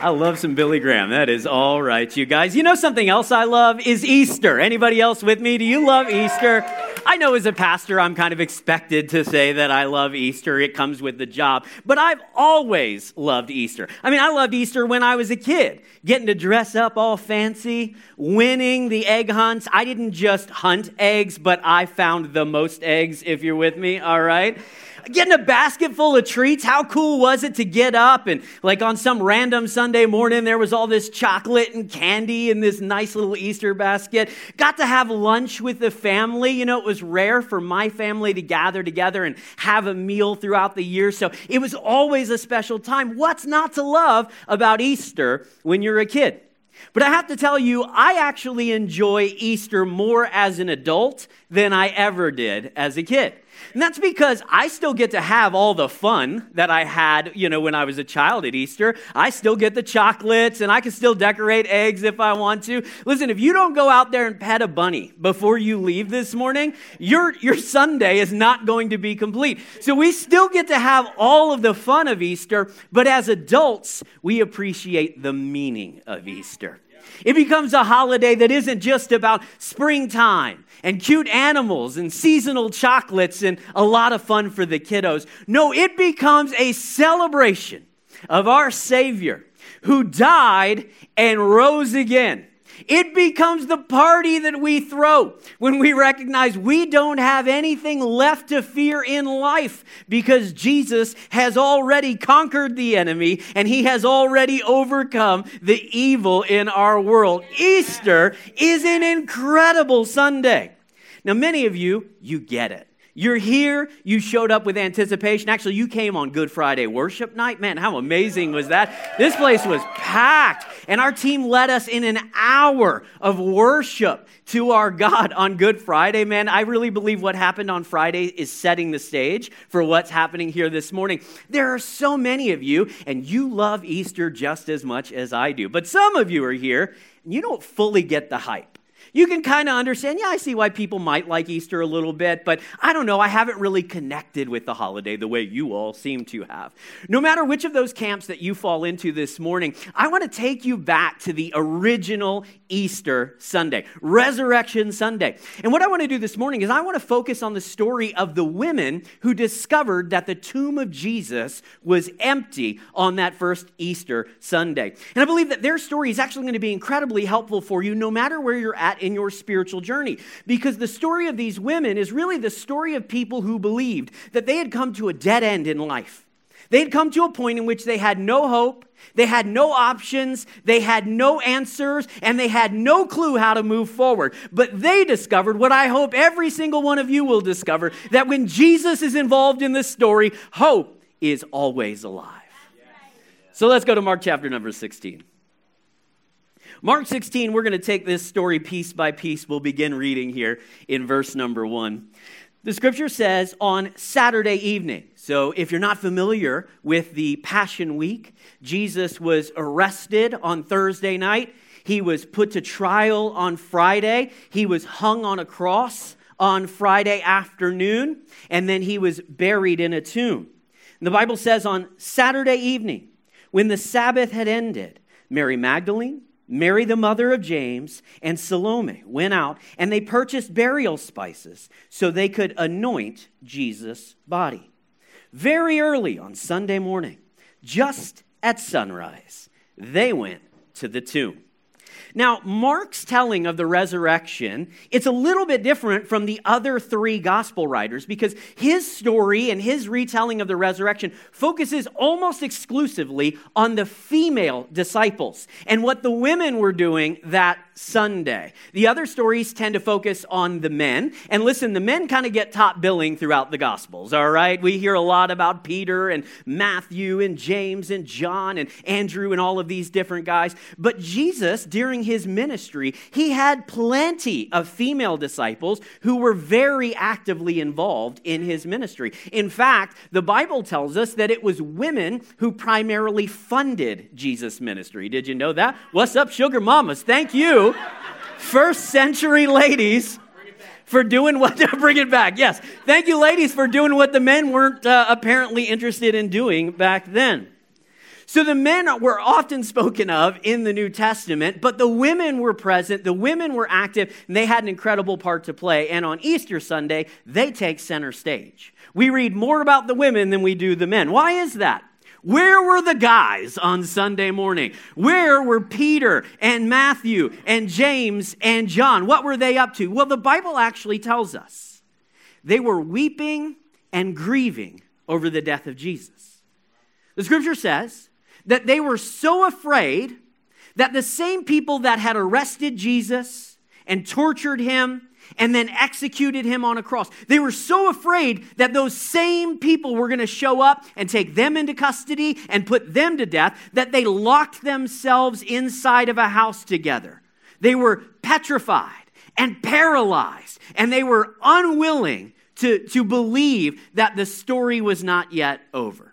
I love some Billy Graham. That is all right, you guys. You know something else I love is Easter. Anybody else with me? Do you love Easter? I know as a pastor, I'm kind of expected to say that I love Easter. It comes with the job. But I've always loved Easter. I mean, I loved Easter when I was a kid, getting to dress up all fancy, winning the egg hunts. I didn't just hunt eggs, but I found the most eggs, if you're with me, all right? Getting a basket full of treats. How cool was it to get up and like on some random Sunday morning, there was all this chocolate and candy in this nice little Easter basket. Got to have lunch with the family. You know, it was rare for my family to gather together and have a meal throughout the year. So it was always a special time. What's not to love about Easter when you're a kid? But I have to tell you, I actually enjoy Easter more as an adult than I ever did as a kid. And that's because I still get to have all the fun that I had, you know, when I was a child at Easter. I still get the chocolates, and I can still decorate eggs if I want to. Listen, if you don't go out there and pet a bunny before you leave this morning, your Sunday is not going to be complete. So we still get to have all of the fun of Easter, but as adults, we appreciate the meaning of Easter. It becomes a holiday that isn't just about springtime and cute animals and seasonal chocolates and a lot of fun for the kiddos. No, it becomes a celebration of our Savior who died and rose again. It becomes the party that we throw when we recognize we don't have anything left to fear in life because Jesus has already conquered the enemy and he has already overcome the evil in our world. Easter is an incredible Sunday. Now, many of you get it. You're here, you showed up with anticipation. Actually, you came on Good Friday worship night. Man, how amazing was that? This place was packed, and our team led us in an hour of worship to our God on Good Friday. Man, I really believe what happened on Friday is setting the stage for what's happening here this morning. There are so many of you, and you love Easter just as much as I do. But some of you are here, and you don't fully get the hype. You can kind of understand, I see why people might like Easter a little bit, but I don't know, I haven't really connected with the holiday the way you all seem to have. No matter which of those camps that you fall into this morning, I want to take you back to the original Easter Sunday, Resurrection Sunday. And what I want to do this morning is I want to focus on the story of the women who discovered that the tomb of Jesus was empty on that first Easter Sunday. And I believe that their story is actually going to be incredibly helpful for you no matter where you're at in your spiritual journey, because the story of these women is really the story of people who believed that they had come to a dead end in life. They had come to a point in which they had no hope, they had no options, they had no answers, and they had no clue how to move forward. But they discovered what I hope every single one of you will discover, that when Jesus is involved in this story, hope is always alive. So let's go to Mark chapter number 16. Mark 16, we're going to take this story piece by piece. We'll begin reading here in verse number 1. The scripture says, on Saturday evening, so if you're not familiar with the Passion Week, Jesus was arrested on Thursday night. He was put to trial on Friday. He was hung on a cross on Friday afternoon, and then he was buried in a tomb. And the Bible says on Saturday evening, when the Sabbath had ended, Mary Magdalene, Mary, the mother of James, and Salome went out and they purchased burial spices so they could anoint Jesus' body. Very early on Sunday morning, just at sunrise, they went to the tomb. Now, Mark's telling of the resurrection, it's a little bit different from the other three gospel writers because his story and his retelling of the resurrection focuses almost exclusively on the female disciples and what the women were doing that Sunday. The other stories tend to focus on the men. And listen, the men kind of get top billing throughout the gospels, all right? We hear a lot about Peter and Matthew and James and John and Andrew and all of these different guys. But Jesus, during his ministry, he had plenty of female disciples who were very actively involved in his ministry. In fact, the Bible tells us that it was women who primarily funded Jesus' ministry. Did you know that? What's up, sugar mamas? Thank you, first century ladies, for doing what to bring it back. Yes, thank you, ladies, for doing what the men weren't apparently interested in doing back then. So the men were often spoken of in the New Testament, but the women were present, the women were active, and they had an incredible part to play. And on Easter Sunday, they take center stage. We read more about the women than we do the men. Why is that? Where were the guys on Sunday morning? Where were Peter and Matthew and James and John? What were they up to? Well, the Bible actually tells us they were weeping and grieving over the death of Jesus. The scripture says that they were so afraid that the same people that had arrested Jesus and tortured him and then executed him on a cross. They were so afraid that those same people were going to show up and take them into custody and put them to death that they locked themselves inside of a house together. They were petrified and paralyzed, and they were unwilling to believe that the story was not yet over.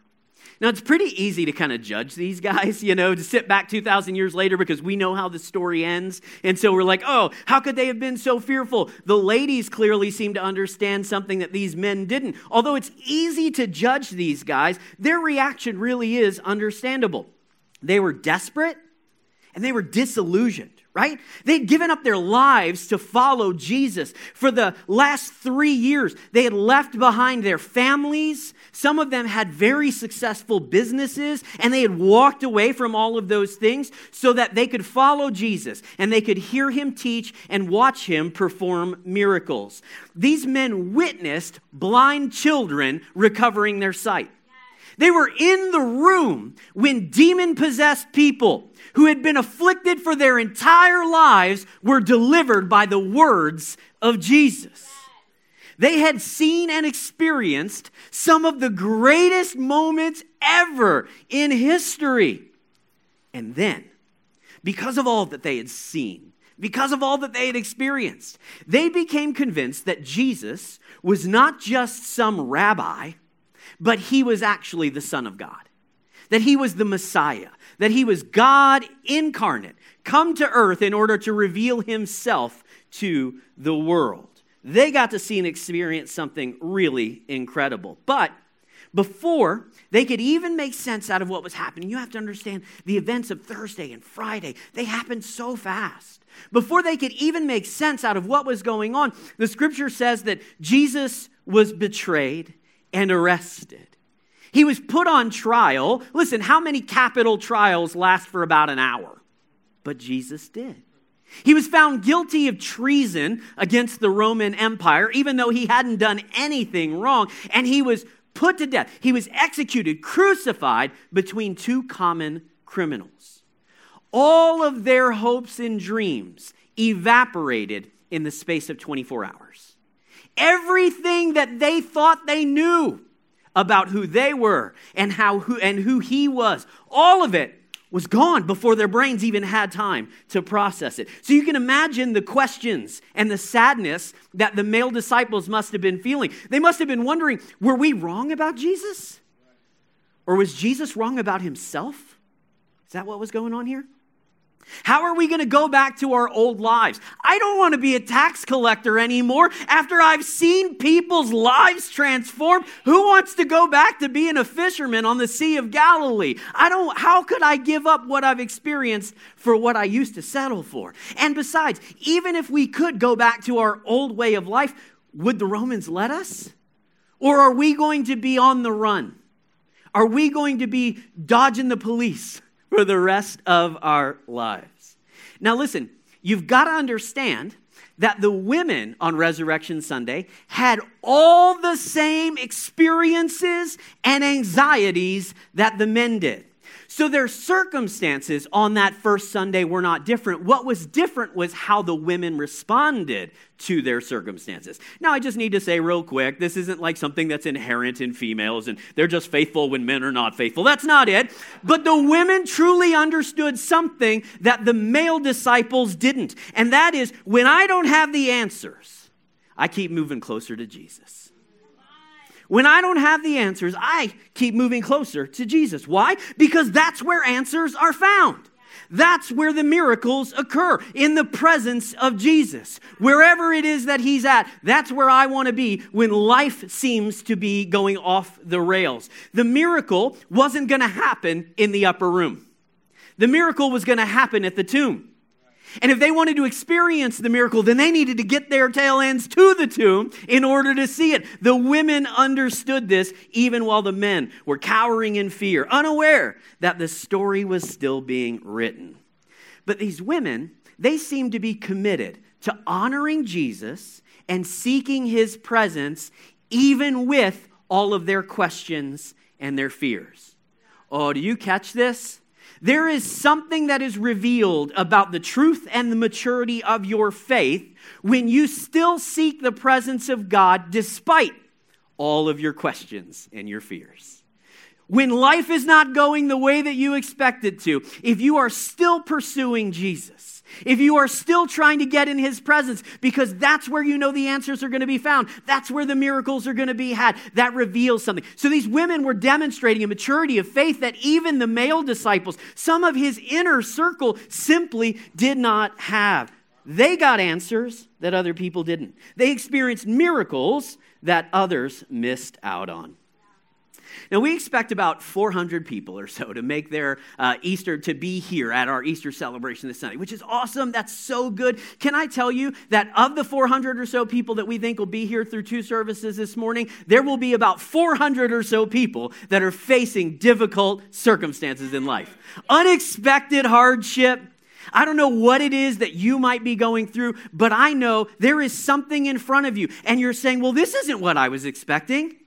Now, it's pretty easy to kind of judge these guys, to sit back 2,000 years later because we know how the story ends. And so we're like, oh, how could they have been so fearful? The ladies clearly seem to understand something that these men didn't. Although it's easy to judge these guys, their reaction really is understandable. They were desperate and they were disillusioned. Right? They'd given up their lives to follow Jesus. For the last 3 years, they had left behind their families. Some of them had very successful businesses, and they had walked away from all of those things so that they could follow Jesus and they could hear him teach and watch him perform miracles. These men witnessed blind children recovering their sight. They were in the room when demon-possessed people who had been afflicted for their entire lives were delivered by the words of Jesus. They had seen and experienced some of the greatest moments ever in history. And then, because of all that they had seen, because of all that they had experienced, they became convinced that Jesus was not just some rabbi, but he was actually the Son of God, that he was the Messiah, that he was God incarnate, come to earth in order to reveal himself to the world. They got to see and experience something really incredible. But before they could even make sense out of what was happening, you have to understand the events of Thursday and Friday, they happened so fast. Before they could even make sense out of what was going on, the scripture says that Jesus was betrayed and arrested. He was put on trial. Listen, how many capital trials last for about an hour? But Jesus did. He was found guilty of treason against the Roman Empire, even though he hadn't done anything wrong, and he was put to death. He was executed, crucified between two common criminals. All of their hopes and dreams evaporated in the space of 24 hours. Everything that they thought they knew about who they were and who he was, all of it was gone before their brains even had time to process it. So you can imagine the questions and the sadness that the male disciples must have been feeling. They must have been wondering, were we wrong about Jesus? Or was Jesus wrong about himself? Is that what was going on here? How are we going to go back to our old lives? I don't want to be a tax collector anymore after I've seen people's lives transformed. Who wants to go back to being a fisherman on the Sea of Galilee? How could I give up what I've experienced for what I used to settle for? And besides, even if we could go back to our old way of life, would the Romans let us? Or are we going to be on the run? Are we going to be dodging the police for the rest of our lives? Now listen, you've got to understand that the women on Resurrection Sunday had all the same experiences and anxieties that the men did. So their circumstances on that first Sunday were not different. What was different was how the women responded to their circumstances. Now, I just need to say real quick, this isn't like something that's inherent in females and they're just faithful when men are not faithful. That's not it. But the women truly understood something that the male disciples didn't. And that is, when I don't have the answers, I keep moving closer to Jesus. When I don't have the answers, I keep moving closer to Jesus. Why? Because that's where answers are found. That's where the miracles occur, in the presence of Jesus. Wherever it is that he's at, that's where I want to be when life seems to be going off the rails. The miracle wasn't going to happen in the upper room. The miracle was going to happen at the tomb. And if they wanted to experience the miracle, then they needed to get their tail ends to the tomb in order to see it. The women understood this even while the men were cowering in fear, unaware that the story was still being written. But these women, they seemed to be committed to honoring Jesus and seeking his presence, even with all of their questions and their fears. Oh, do you catch this? There is something that is revealed about the truth and the maturity of your faith when you still seek the presence of God despite all of your questions and your fears. When life is not going the way that you expect it to, if you are still pursuing Jesus, if you are still trying to get in his presence, because that's where you know the answers are going to be found, that's where the miracles are going to be had, that reveals something. So these women were demonstrating a maturity of faith that even the male disciples, some of his inner circle, simply did not have. They got answers that other people didn't. They experienced miracles that others missed out on. Now, we expect about 400 people or so to make their Easter, to be here at our Easter celebration this Sunday, which is awesome. That's so good. Can I tell you that of the 400 or so people that we think will be here through two services this morning, there will be about 400 or so people that are facing difficult circumstances in life. Unexpected hardship. I don't know what it is that you might be going through, but I know there is something in front of you. And you're saying, well, this isn't what I was expecting.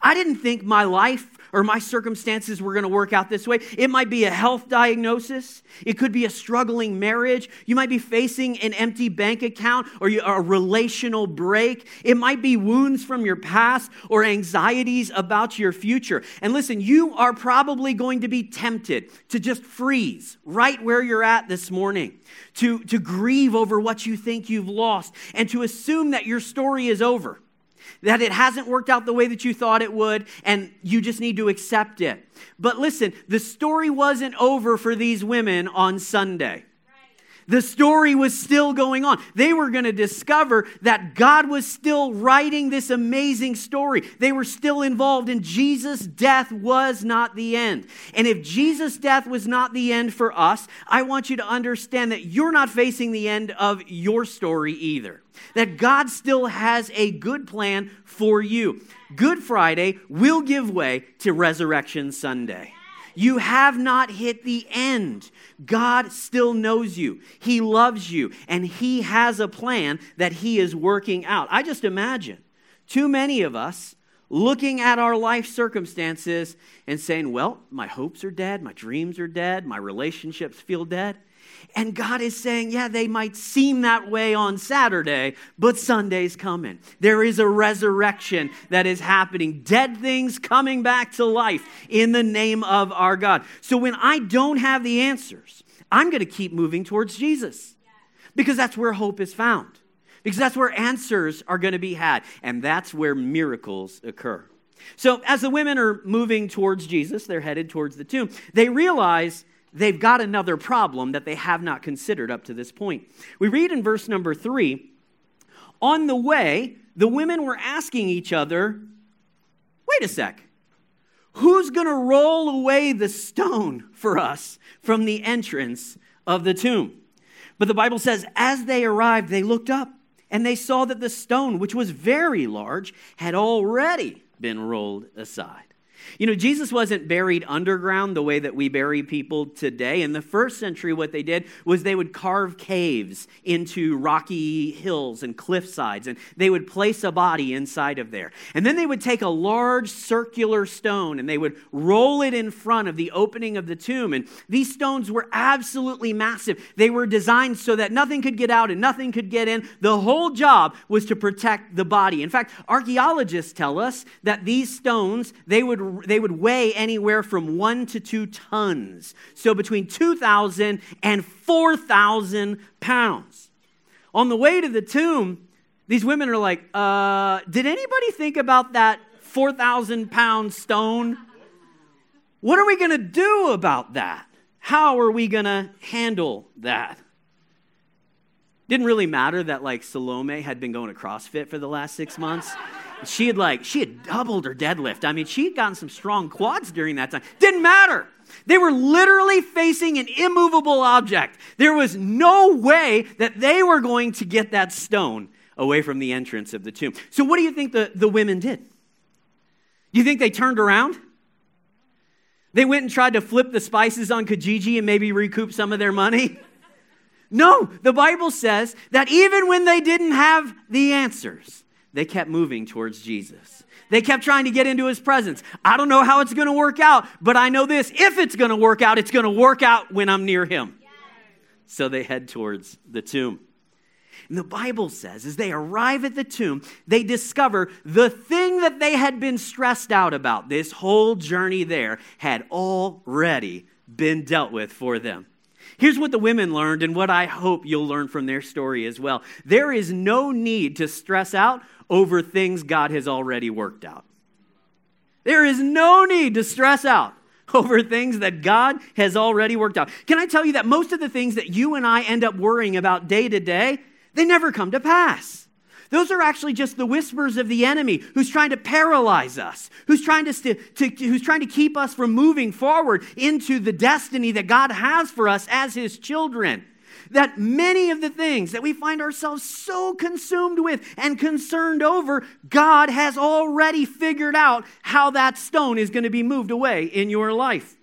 I didn't think my life or my circumstances were going to work out this way. It might be a health diagnosis. It could be a struggling marriage. You might be facing an empty bank account or a relational break. It might be wounds from your past or anxieties about your future. And listen, you are probably going to be tempted to just freeze right where you're at this morning, to grieve over what you think you've lost and to assume that your story is over, that it hasn't worked out the way that you thought it would, and you just need to accept it. But listen, the story wasn't over for these women on Sunday. The story was still going on. They were going to discover that God was still writing this amazing story. They were still involved, and Jesus' death was not the end. And if Jesus' death was not the end for us, I want you to understand that you're not facing the end of your story either. That God still has a good plan for you. Good Friday will give way to Resurrection Sunday. You have not hit the end. God still knows you. He loves you. And he has a plan that he is working out. I just imagine too many of us looking at our life circumstances and saying, well, my hopes are dead. My dreams are dead. My relationships feel dead. And God is saying, yeah, they might seem that way on Saturday, but Sunday's coming. There is a resurrection that is happening. Dead things coming back to life in the name of our God. So when I don't have the answers, I'm going to keep moving towards Jesus, because that's where hope is found, because that's where answers are going to be had, and that's where miracles occur. So as the women are moving towards Jesus, they're headed towards the tomb, they realize they've got another problem that they have not considered up to this point. We read in verse number 3, on the way, the women were asking each other, wait a sec, who's going to roll away the stone for us from the entrance of the tomb? But the Bible says, as they arrived, they looked up and they saw that the stone, which was very large, had already been rolled aside. You know, Jesus wasn't buried underground the way that we bury people today. In the first century, what they did was they would carve caves into rocky hills and cliff sides, and they would place a body inside of there. And then they would take a large circular stone and they would roll it in front of the opening of the tomb. And these stones were absolutely massive. They were designed so that nothing could get out and nothing could get in. The whole job was to protect the body. In fact, archaeologists tell us that these stones, they would weigh anywhere from 1 to 2 tons. So between 2,000 and 4,000 pounds. On the way to the tomb, these women are like, did anybody think about that 4,000 pound stone? What are we going to do about that? how are we going to handle that? Didn't really matter that like Salome had been going to CrossFit for the last 6 months. She had doubled her deadlift. I mean, she had gotten some strong quads during that time. Didn't matter. They were literally facing an immovable object. There was no way that they were going to get that stone away from the entrance of the tomb. So what do you think the women did? You think they turned around? They went and tried to flip the spices on Kijiji and maybe recoup some of their money? No, the Bible says that even when they didn't have the answers, they kept moving towards Jesus. They kept trying to get into his presence. I don't know how it's going to work out, but I know this. If it's going to work out, it's going to work out when I'm near him. Yes. So they head towards the tomb. And the Bible says as they arrive at the tomb, they discover the thing that they had been stressed out about this whole journey there had already been dealt with for them. Here's what the women learned and what I hope you'll learn from their story as well. There is no need to stress out over things God has already worked out. There is no need to stress out over things that God has already worked out. Can I tell you that most of the things that you and I end up worrying about day to day, they never come to pass. Those are actually just the whispers of the enemy who's trying to paralyze us, who's trying to keep us from moving forward into the destiny that God has for us as his children. That many of the things that we find ourselves so consumed with and concerned over, God has already figured out how that stone is going to be moved away in your life.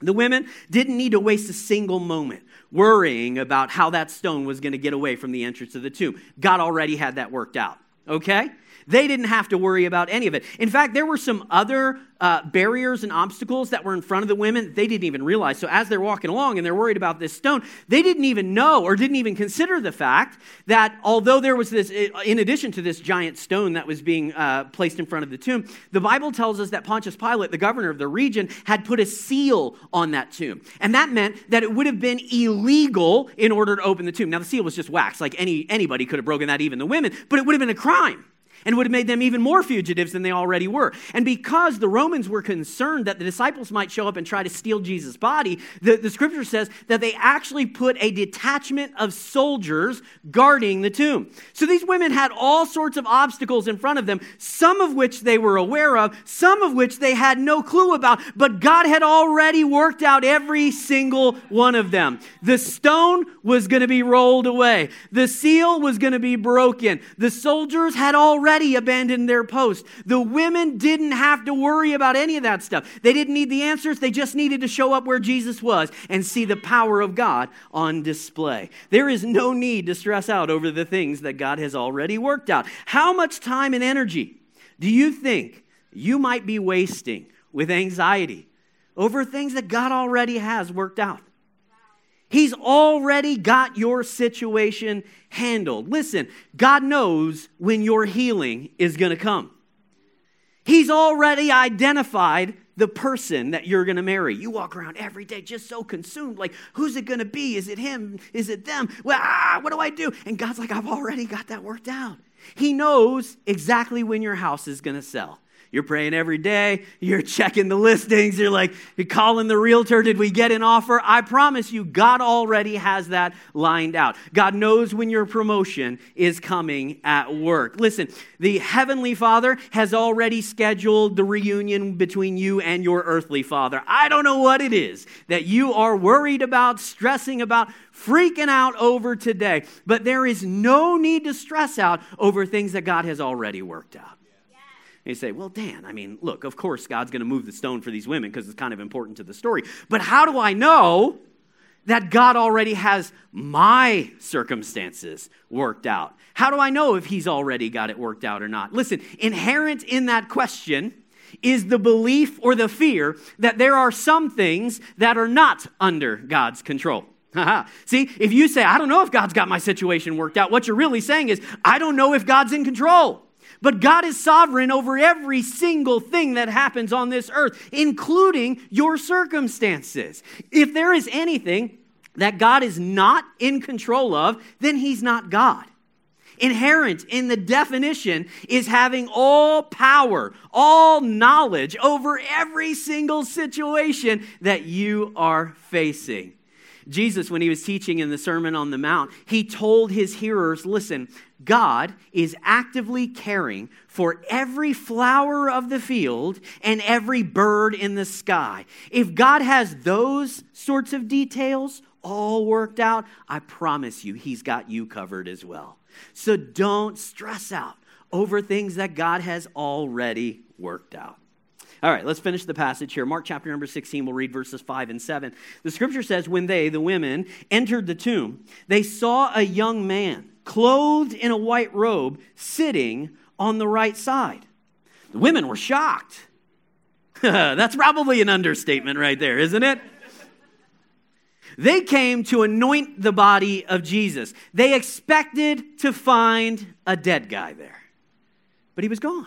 The women didn't need to waste a single moment worrying about how that stone was going to get away from the entrance of the tomb. God already had that worked out, okay? They didn't have to worry about any of it. In fact, there were some other barriers and obstacles that were in front of the women that they didn't even realize. So as they're walking along and they're worried about this stone, they didn't even know or didn't even consider the fact that although there was this, in addition to this giant stone that was being placed in front of the tomb, the Bible tells us that Pontius Pilate, the governor of the region, had put a seal on that tomb. And that meant that it would have been illegal in order to open the tomb. Now, the seal was just wax. Like anybody could have broken that, even the women, but it would have been a crime. And would have made them even more fugitives than they already were. And because the Romans were concerned that the disciples might show up and try to steal Jesus' body, the scripture says that they actually put a detachment of soldiers guarding the tomb. So these women had all sorts of obstacles in front of them, some of which they were aware of, some of which they had no clue about, but God had already worked out every single one of them. The stone was going to be rolled away. The seal was going to be broken. The soldiers had already abandoned their post. The women didn't have to worry about any of that stuff. They didn't need the answers. They just needed to show up where Jesus was and see the power of God on display. There is no need to stress out over the things that God has already worked out. How much time and energy do you think you might be wasting with anxiety over things that God already has worked out? He's already got your situation handled. Listen, God knows when your healing is going to come. He's already identified the person that you're going to marry. You walk around every day just so consumed, like, who's it going to be? Is it him? Is it them? Well, what do I do? And God's like, I've already got that worked out. He knows exactly when your house is going to sell. You're praying every day. You're checking the listings. You're like, you're calling the realtor. Did we get an offer? I promise you, God already has that lined out. God knows when your promotion is coming at work. Listen, the Heavenly Father has already scheduled the reunion between you and your earthly father. I don't know what it is that you are worried about, stressing about, freaking out over today, but there is no need to stress out over things that God has already worked out. And you say, well, Dan, I mean, look, of course, God's going to move the stone for these women because it's kind of important to the story. But how do I know that God already has my circumstances worked out? How do I know if he's already got it worked out or not? Listen, inherent in that question is the belief or the fear that there are some things that are not under God's control. See, if you say, I don't know if God's got my situation worked out, what you're really saying is, I don't know if God's in control. But God is sovereign over every single thing that happens on this earth, including your circumstances. If there is anything that God is not in control of, then he's not God. Inherent in the definition is having all power, all knowledge over every single situation that you are facing. Jesus, when he was teaching in the Sermon on the Mount, he told his hearers, listen, God is actively caring for every flower of the field and every bird in the sky. If God has those sorts of details all worked out, I promise you, he's got you covered as well. So don't stress out over things that God has already worked out. All right, let's finish the passage here. Mark chapter number 16, we'll read verses 5 and 7. The scripture says, when they, the women, entered the tomb, they saw a young man clothed in a white robe sitting on the right side. The women were shocked. That's probably an understatement right there, isn't it? They came to anoint the body of Jesus. They expected to find a dead guy there, but he was gone.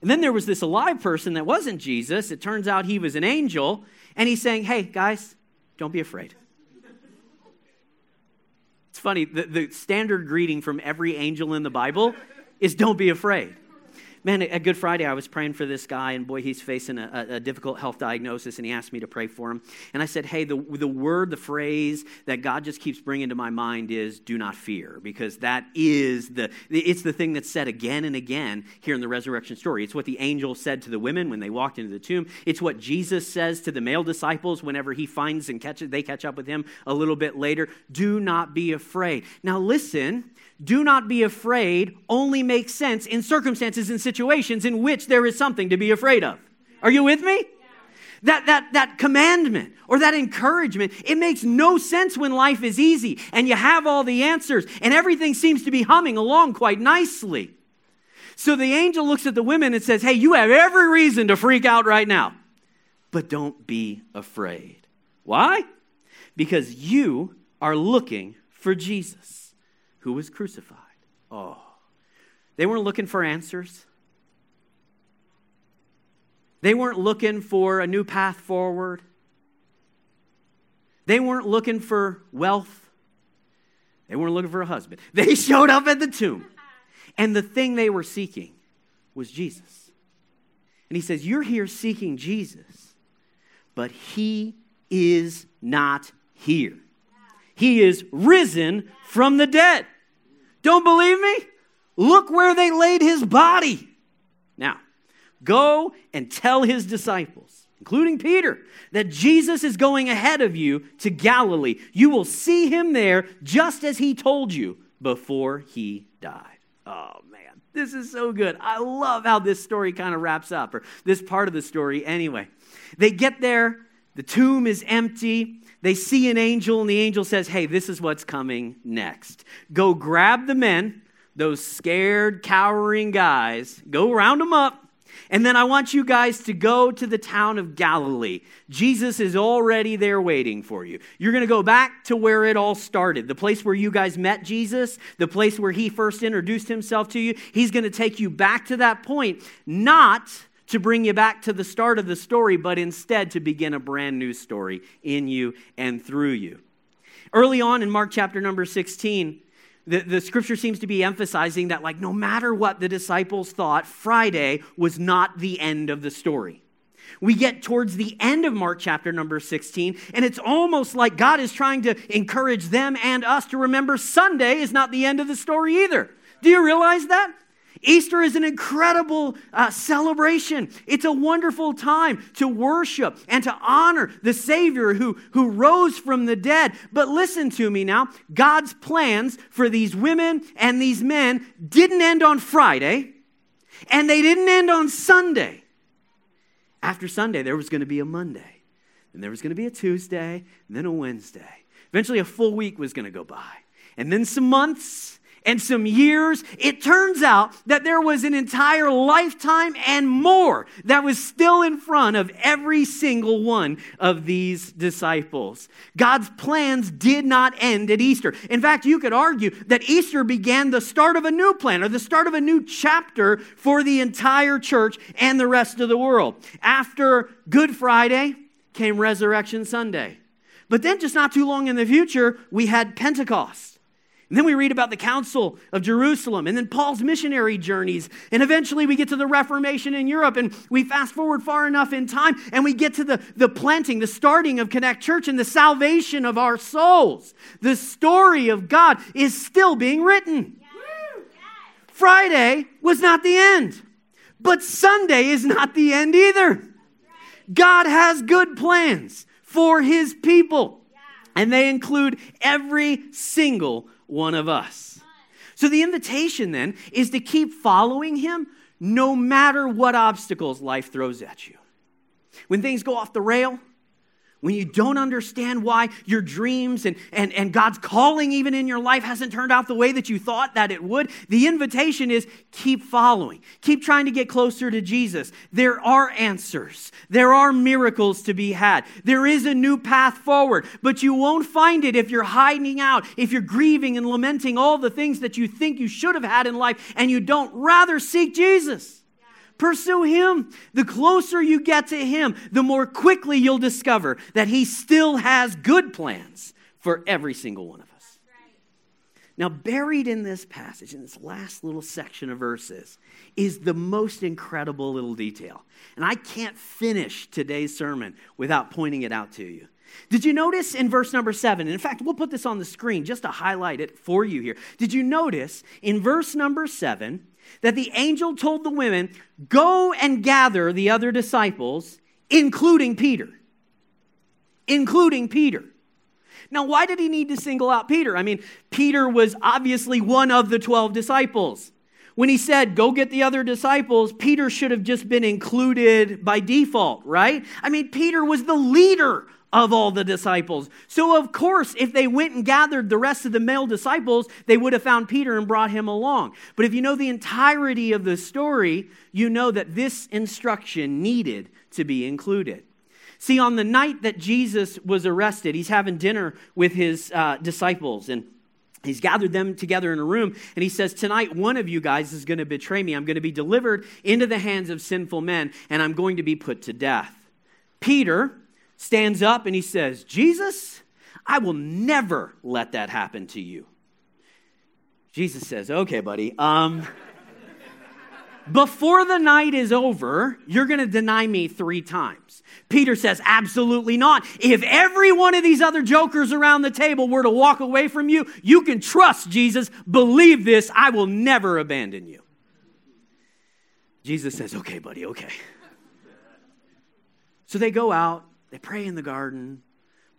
And then there was this alive person that wasn't Jesus. It turns out he was an angel, and he's saying, hey, guys, don't be afraid. It's funny, the standard greeting from every angel in the Bible is don't be afraid. Man, at Good Friday, I was praying for this guy, and boy, he's facing a difficult health diagnosis, and he asked me to pray for him. And I said, hey, the phrase that God just keeps bringing to my mind is do not fear, because that is it's the thing that's said again and again here in the resurrection story. It's what the angel said to the women when they walked into the tomb. It's what Jesus says to the male disciples whenever he finds and they catch up with him a little bit later. Do not be afraid. Now listen, do not be afraid only makes sense in circumstances and situations in which there is something to be afraid of. Are you with me? That commandment or that encouragement, it makes no sense when life is easy and you have all the answers and everything seems to be humming along quite nicely. So the angel looks at the women and says, hey, you have every reason to freak out right now, but don't be afraid. Why? Because you are looking for Jesus who was crucified. Oh, they weren't looking for answers. They weren't looking for a new path forward. They weren't looking for wealth. They weren't looking for a husband. They showed up at the tomb, and the thing they were seeking was Jesus. And he says, you're here seeking Jesus, but he is not here. He is risen from the dead. Don't believe me? Look where they laid his body. Now, go and tell his disciples, including Peter, that Jesus is going ahead of you to Galilee. You will see him there just as he told you before he died. Oh, man, this is so good. I love how this story kind of wraps up, or this part of the story anyway. They get there. The tomb is empty. They see an angel, and the angel says, hey, this is what's coming next. Go grab the men. Those scared, cowering guys, go round them up. And then I want you guys to go to the town of Galilee. Jesus is already there waiting for you. You're going to go back to where it all started, the place where you guys met Jesus, the place where he first introduced himself to you. He's going to take you back to that point, not to bring you back to the start of the story, but instead to begin a brand new story in you and through you. Early on in Mark chapter number 16, The scripture seems to be emphasizing that, like, no matter what the disciples thought, Friday was not the end of the story. We get towards the end of Mark chapter number 16, and it's almost like God is trying to encourage them and us to remember Sunday is not the end of the story either. Do you realize that? Easter is an incredible celebration. It's a wonderful time to worship and to honor the Savior who rose from the dead. But listen to me now. God's plans for these women and these men didn't end on Friday, and they didn't end on Sunday. After Sunday, there was going to be a Monday, and there was going to be a Tuesday, and then a Wednesday. Eventually, a full week was going to go by, and then some months, and some years. It turns out that there was an entire lifetime and more that was still in front of every single one of these disciples. God's plans did not end at Easter. In fact, you could argue that Easter began the start of a new plan, or the start of a new chapter for the entire church and the rest of the world. After Good Friday came Resurrection Sunday. But then just not too long in the future, we had Pentecost. And then we read about the Council of Jerusalem and then Paul's missionary journeys. And eventually we get to the Reformation in Europe, and we fast forward far enough in time and we get to the planting, the starting of Connect Church and the salvation of our souls. The story of God is still being written. Yes. Friday was not the end, but Sunday is not the end either. God has good plans for his people, and they include every single one of us. So the invitation then is to keep following him no matter what obstacles life throws at you. When things go off the rail, when you don't understand why your dreams and God's calling even in your life hasn't turned out the way that you thought that it would, the invitation is keep following. Keep trying to get closer to Jesus. There are answers. There are miracles to be had. There is a new path forward, but you won't find it if you're hiding out, if you're grieving and lamenting all the things that you think you should have had in life and you don't. Rather seek Jesus. Pursue him. The closer you get to him, the more quickly you'll discover that he still has good plans for every single one of us. Right. Now, buried in this passage, in this last little section of verses, is the most incredible little detail. And I can't finish today's sermon without pointing it out to you. Did you notice in verse number 7, and in fact, we'll put this on the screen just to highlight it for you here. Did you notice in verse number 7, that the angel told the women, go and gather the other disciples, including Peter. Including Peter. Now, why did he need to single out Peter? I mean, Peter was obviously one of the 12 disciples. When he said, go get the other disciples, Peter should have just been included by default, right? I mean, Peter was the leader of all the disciples. So of course, if they went and gathered the rest of the male disciples, they would have found Peter and brought him along. But if you know the entirety of the story, you know that this instruction needed to be included. See, on the night that Jesus was arrested, he's having dinner with his disciples, and he's gathered them together in a room, and he says, tonight, one of you guys is going to betray me. I'm going to be delivered into the hands of sinful men, and I'm going to be put to death. Peter stands up and he says, Jesus, I will never let that happen to you. Jesus says, okay, buddy, before the night is over, you're going to deny me 3 times. Peter says, absolutely not. If every one of these other jokers around the table were to walk away from you, you can trust Jesus. Believe this, I will never abandon you. Jesus says, okay, buddy, okay. So they go out. They pray in the garden.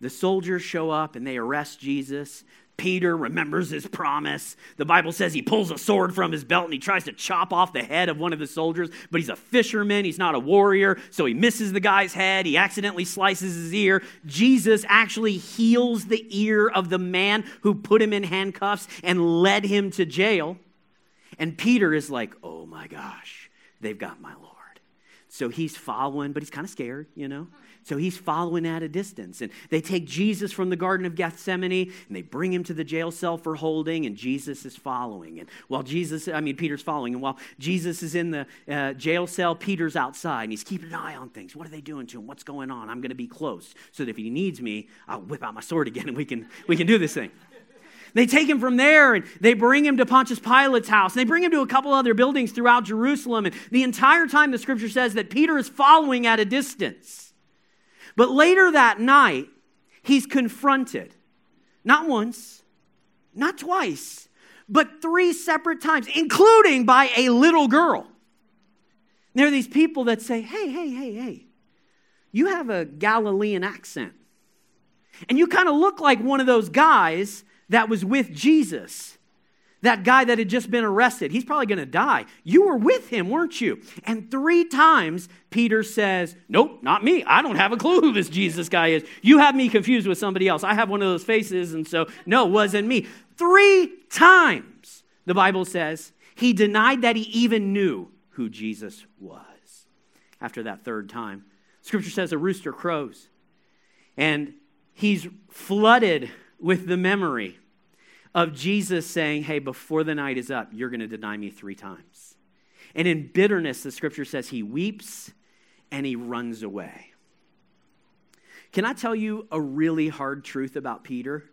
The soldiers show up and they arrest Jesus. Peter remembers his promise. The Bible says he pulls a sword from his belt and he tries to chop off the head of one of the soldiers, but he's a fisherman. He's not a warrior. So he misses the guy's head. He accidentally slices his ear. Jesus actually heals the ear of the man who put him in handcuffs and led him to jail. And Peter is like, oh my gosh, they've got my Lord. So he's following, but he's kind of scared, you know? So he's following at a distance. And they take Jesus from the Garden of Gethsemane and they bring him to the jail cell for holding, and Jesus is following. And while Peter's following. And while Jesus is in the jail cell, Peter's outside and he's keeping an eye on things. What are they doing to him? What's going on? I'm going to be close so that if he needs me, I'll whip out my sword again and we can do this thing. They take him from there and they bring him to Pontius Pilate's house. And they bring him to a couple other buildings throughout Jerusalem. And the entire time the scripture says that Peter is following at a distance. But later that night, he's confronted, not once, not twice, but 3 separate times, including by a little girl. And there are these people that say, hey, you have a Galilean accent. And you kind of look like one of those guys that was with Jesus, that guy that had just been arrested. He's probably going to die. You were with him, weren't you? And 3 times, Peter says, nope, not me. I don't have a clue who this Jesus guy is. You have me confused with somebody else. I have one of those faces, and so, no, it wasn't me. 3 times, the Bible says, he denied that he even knew who Jesus was. After that 3rd time, scripture says a rooster crows, and he's flooded with the memory of Jesus saying, hey, before the night is up, you're going to deny me 3 times. And in bitterness, the scripture says he weeps and he runs away. Can I tell you a really hard truth about Peter?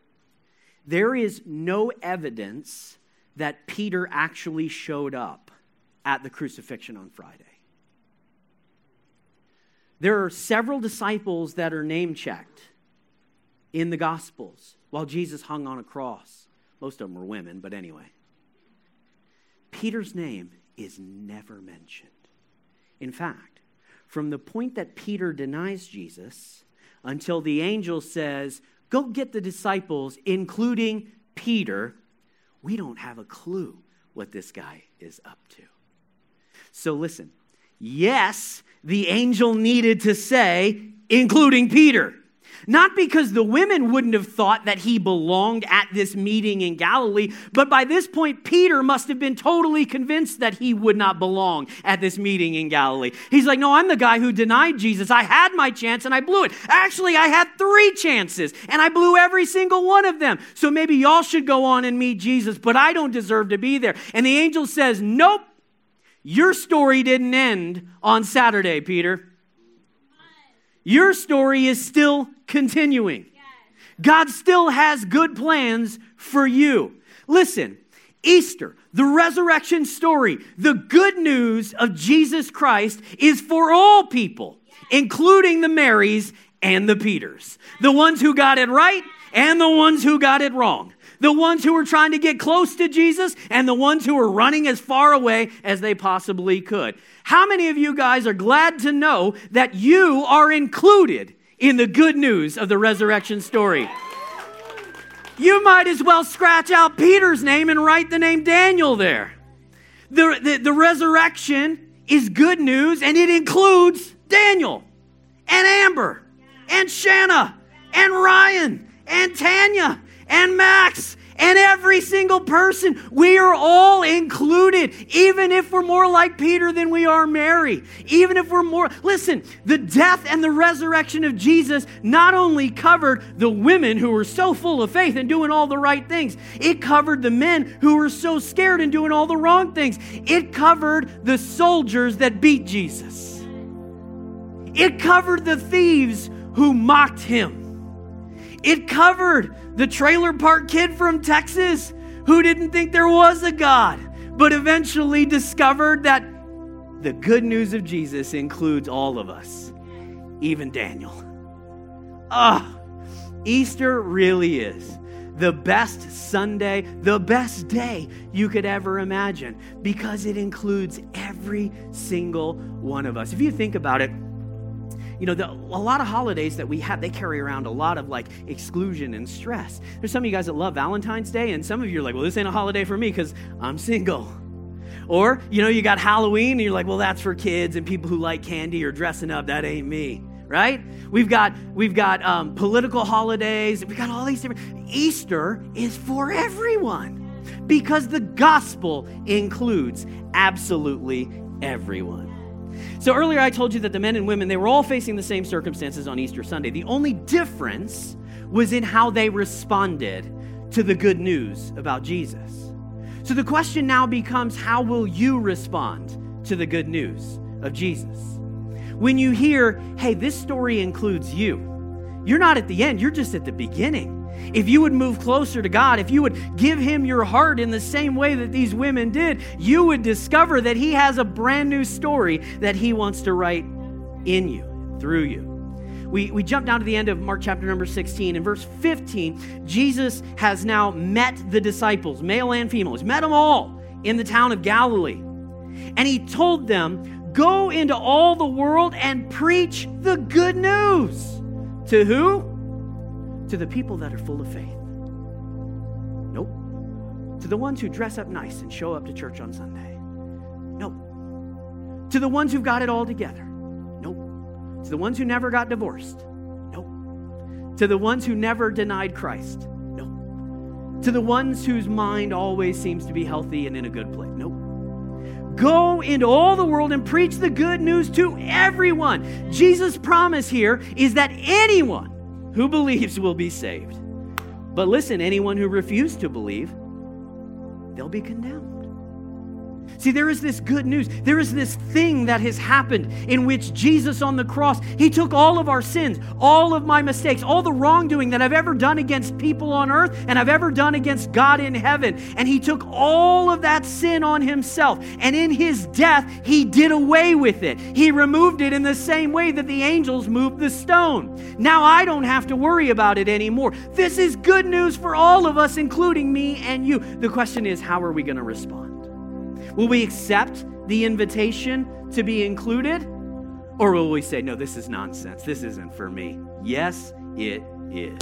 There is no evidence that Peter actually showed up at the crucifixion on Friday. There are several disciples that are name-checked in the Gospels while Jesus hung on a cross. Most of them were women, but anyway. Peter's name is never mentioned. In fact, from the point that Peter denies Jesus until the angel says, "Go get the disciples, including Peter," we don't have a clue what this guy is up to. So listen, yes, the angel needed to say, including Peter. Not because the women wouldn't have thought that he belonged at this meeting in Galilee, but by this point, Peter must have been totally convinced that he would not belong at this meeting in Galilee. He's like, "No, I'm the guy who denied Jesus. I had my chance and I blew it. Actually, I had 3 chances and I blew every single one of them. So maybe y'all should go on and meet Jesus, but I don't deserve to be there." And the angel says, "Nope, your story didn't end on Saturday, Peter. Your story is still continuing. God still has good plans for you." Listen, Easter, the resurrection story, the good news of Jesus Christ is for all people, including the Marys and the Peters, the ones who got it right and the ones who got it wrong, the ones who were trying to get close to Jesus and the ones who were running as far away as they possibly could. How many of you guys are glad to know that you are included in the good news of the resurrection story? You might as well scratch out Peter's name and write the name Daniel there. The resurrection is good news, and it includes Daniel and Amber and Shanna and Ryan and Tanya and Max, and every single person. We are all included, even if we're more like Peter than we are Mary. Even if we're more... Listen, the death and the resurrection of Jesus not only covered the women who were so full of faith and doing all the right things. It covered the men who were so scared and doing all the wrong things. It covered the soldiers that beat Jesus. It covered the thieves who mocked him. It covered the trailer park kid from Texas who didn't think there was a God, but eventually discovered that the good news of Jesus includes all of us, even Daniel. Easter really is the best Sunday, the best day you could ever imagine, because it includes every single one of us. If you think about it, you know, a lot of holidays that we have, they carry around a lot of like exclusion and stress. There's some of you guys that love Valentine's Day, and some of you are like, "Well, this ain't a holiday for me because I'm single." Or, you know, you got Halloween and you're like, "Well, that's for kids and people who like candy or dressing up. That ain't me," right? We've got political holidays. We've got all these different... Easter is for everyone because the gospel includes absolutely everyone. So earlier I told you that the men and women, they were all facing the same circumstances on Easter Sunday. The only difference was in how they responded to the good news about Jesus. So the question now becomes, how will you respond to the good news of Jesus? When you hear, "Hey, this story includes you," you're not at the end, you're just at the beginning. If you would move closer to God, if you would give him your heart in the same way that these women did, you would discover that he has a brand new story that he wants to write in you, through you. We jump down to the end of Mark chapter number 16. In verse 15, Jesus has now met the disciples, male and female. He's met them all in the town of Galilee. And he told them, "Go into all the world and preach the good news." To who? To the people that are full of faith. Nope. To the ones who dress up nice and show up to church on Sunday. Nope. To the ones who've got it all together. Nope. To the ones who never got divorced. Nope. To the ones who never denied Christ. Nope. To the ones whose mind always seems to be healthy and in a good place. Nope. Go into all the world and preach the good news to everyone. Jesus' promise here is that anyone who believes will be saved. But listen, anyone who refuses to believe, they'll be condemned. See, there is this good news. There is this thing that has happened in which Jesus on the cross, he took all of our sins, all of my mistakes, all the wrongdoing that I've ever done against people on earth and I've ever done against God in heaven. And he took all of that sin on himself. And in his death, he did away with it. He removed it in the same way that the angels moved the stone. Now I don't have to worry about it anymore. This is good news for all of us, including me and you. The question is, how are we going to respond? Will we accept the invitation to be included? Or will we say, no, this is nonsense. This isn't for me. Yes, it is.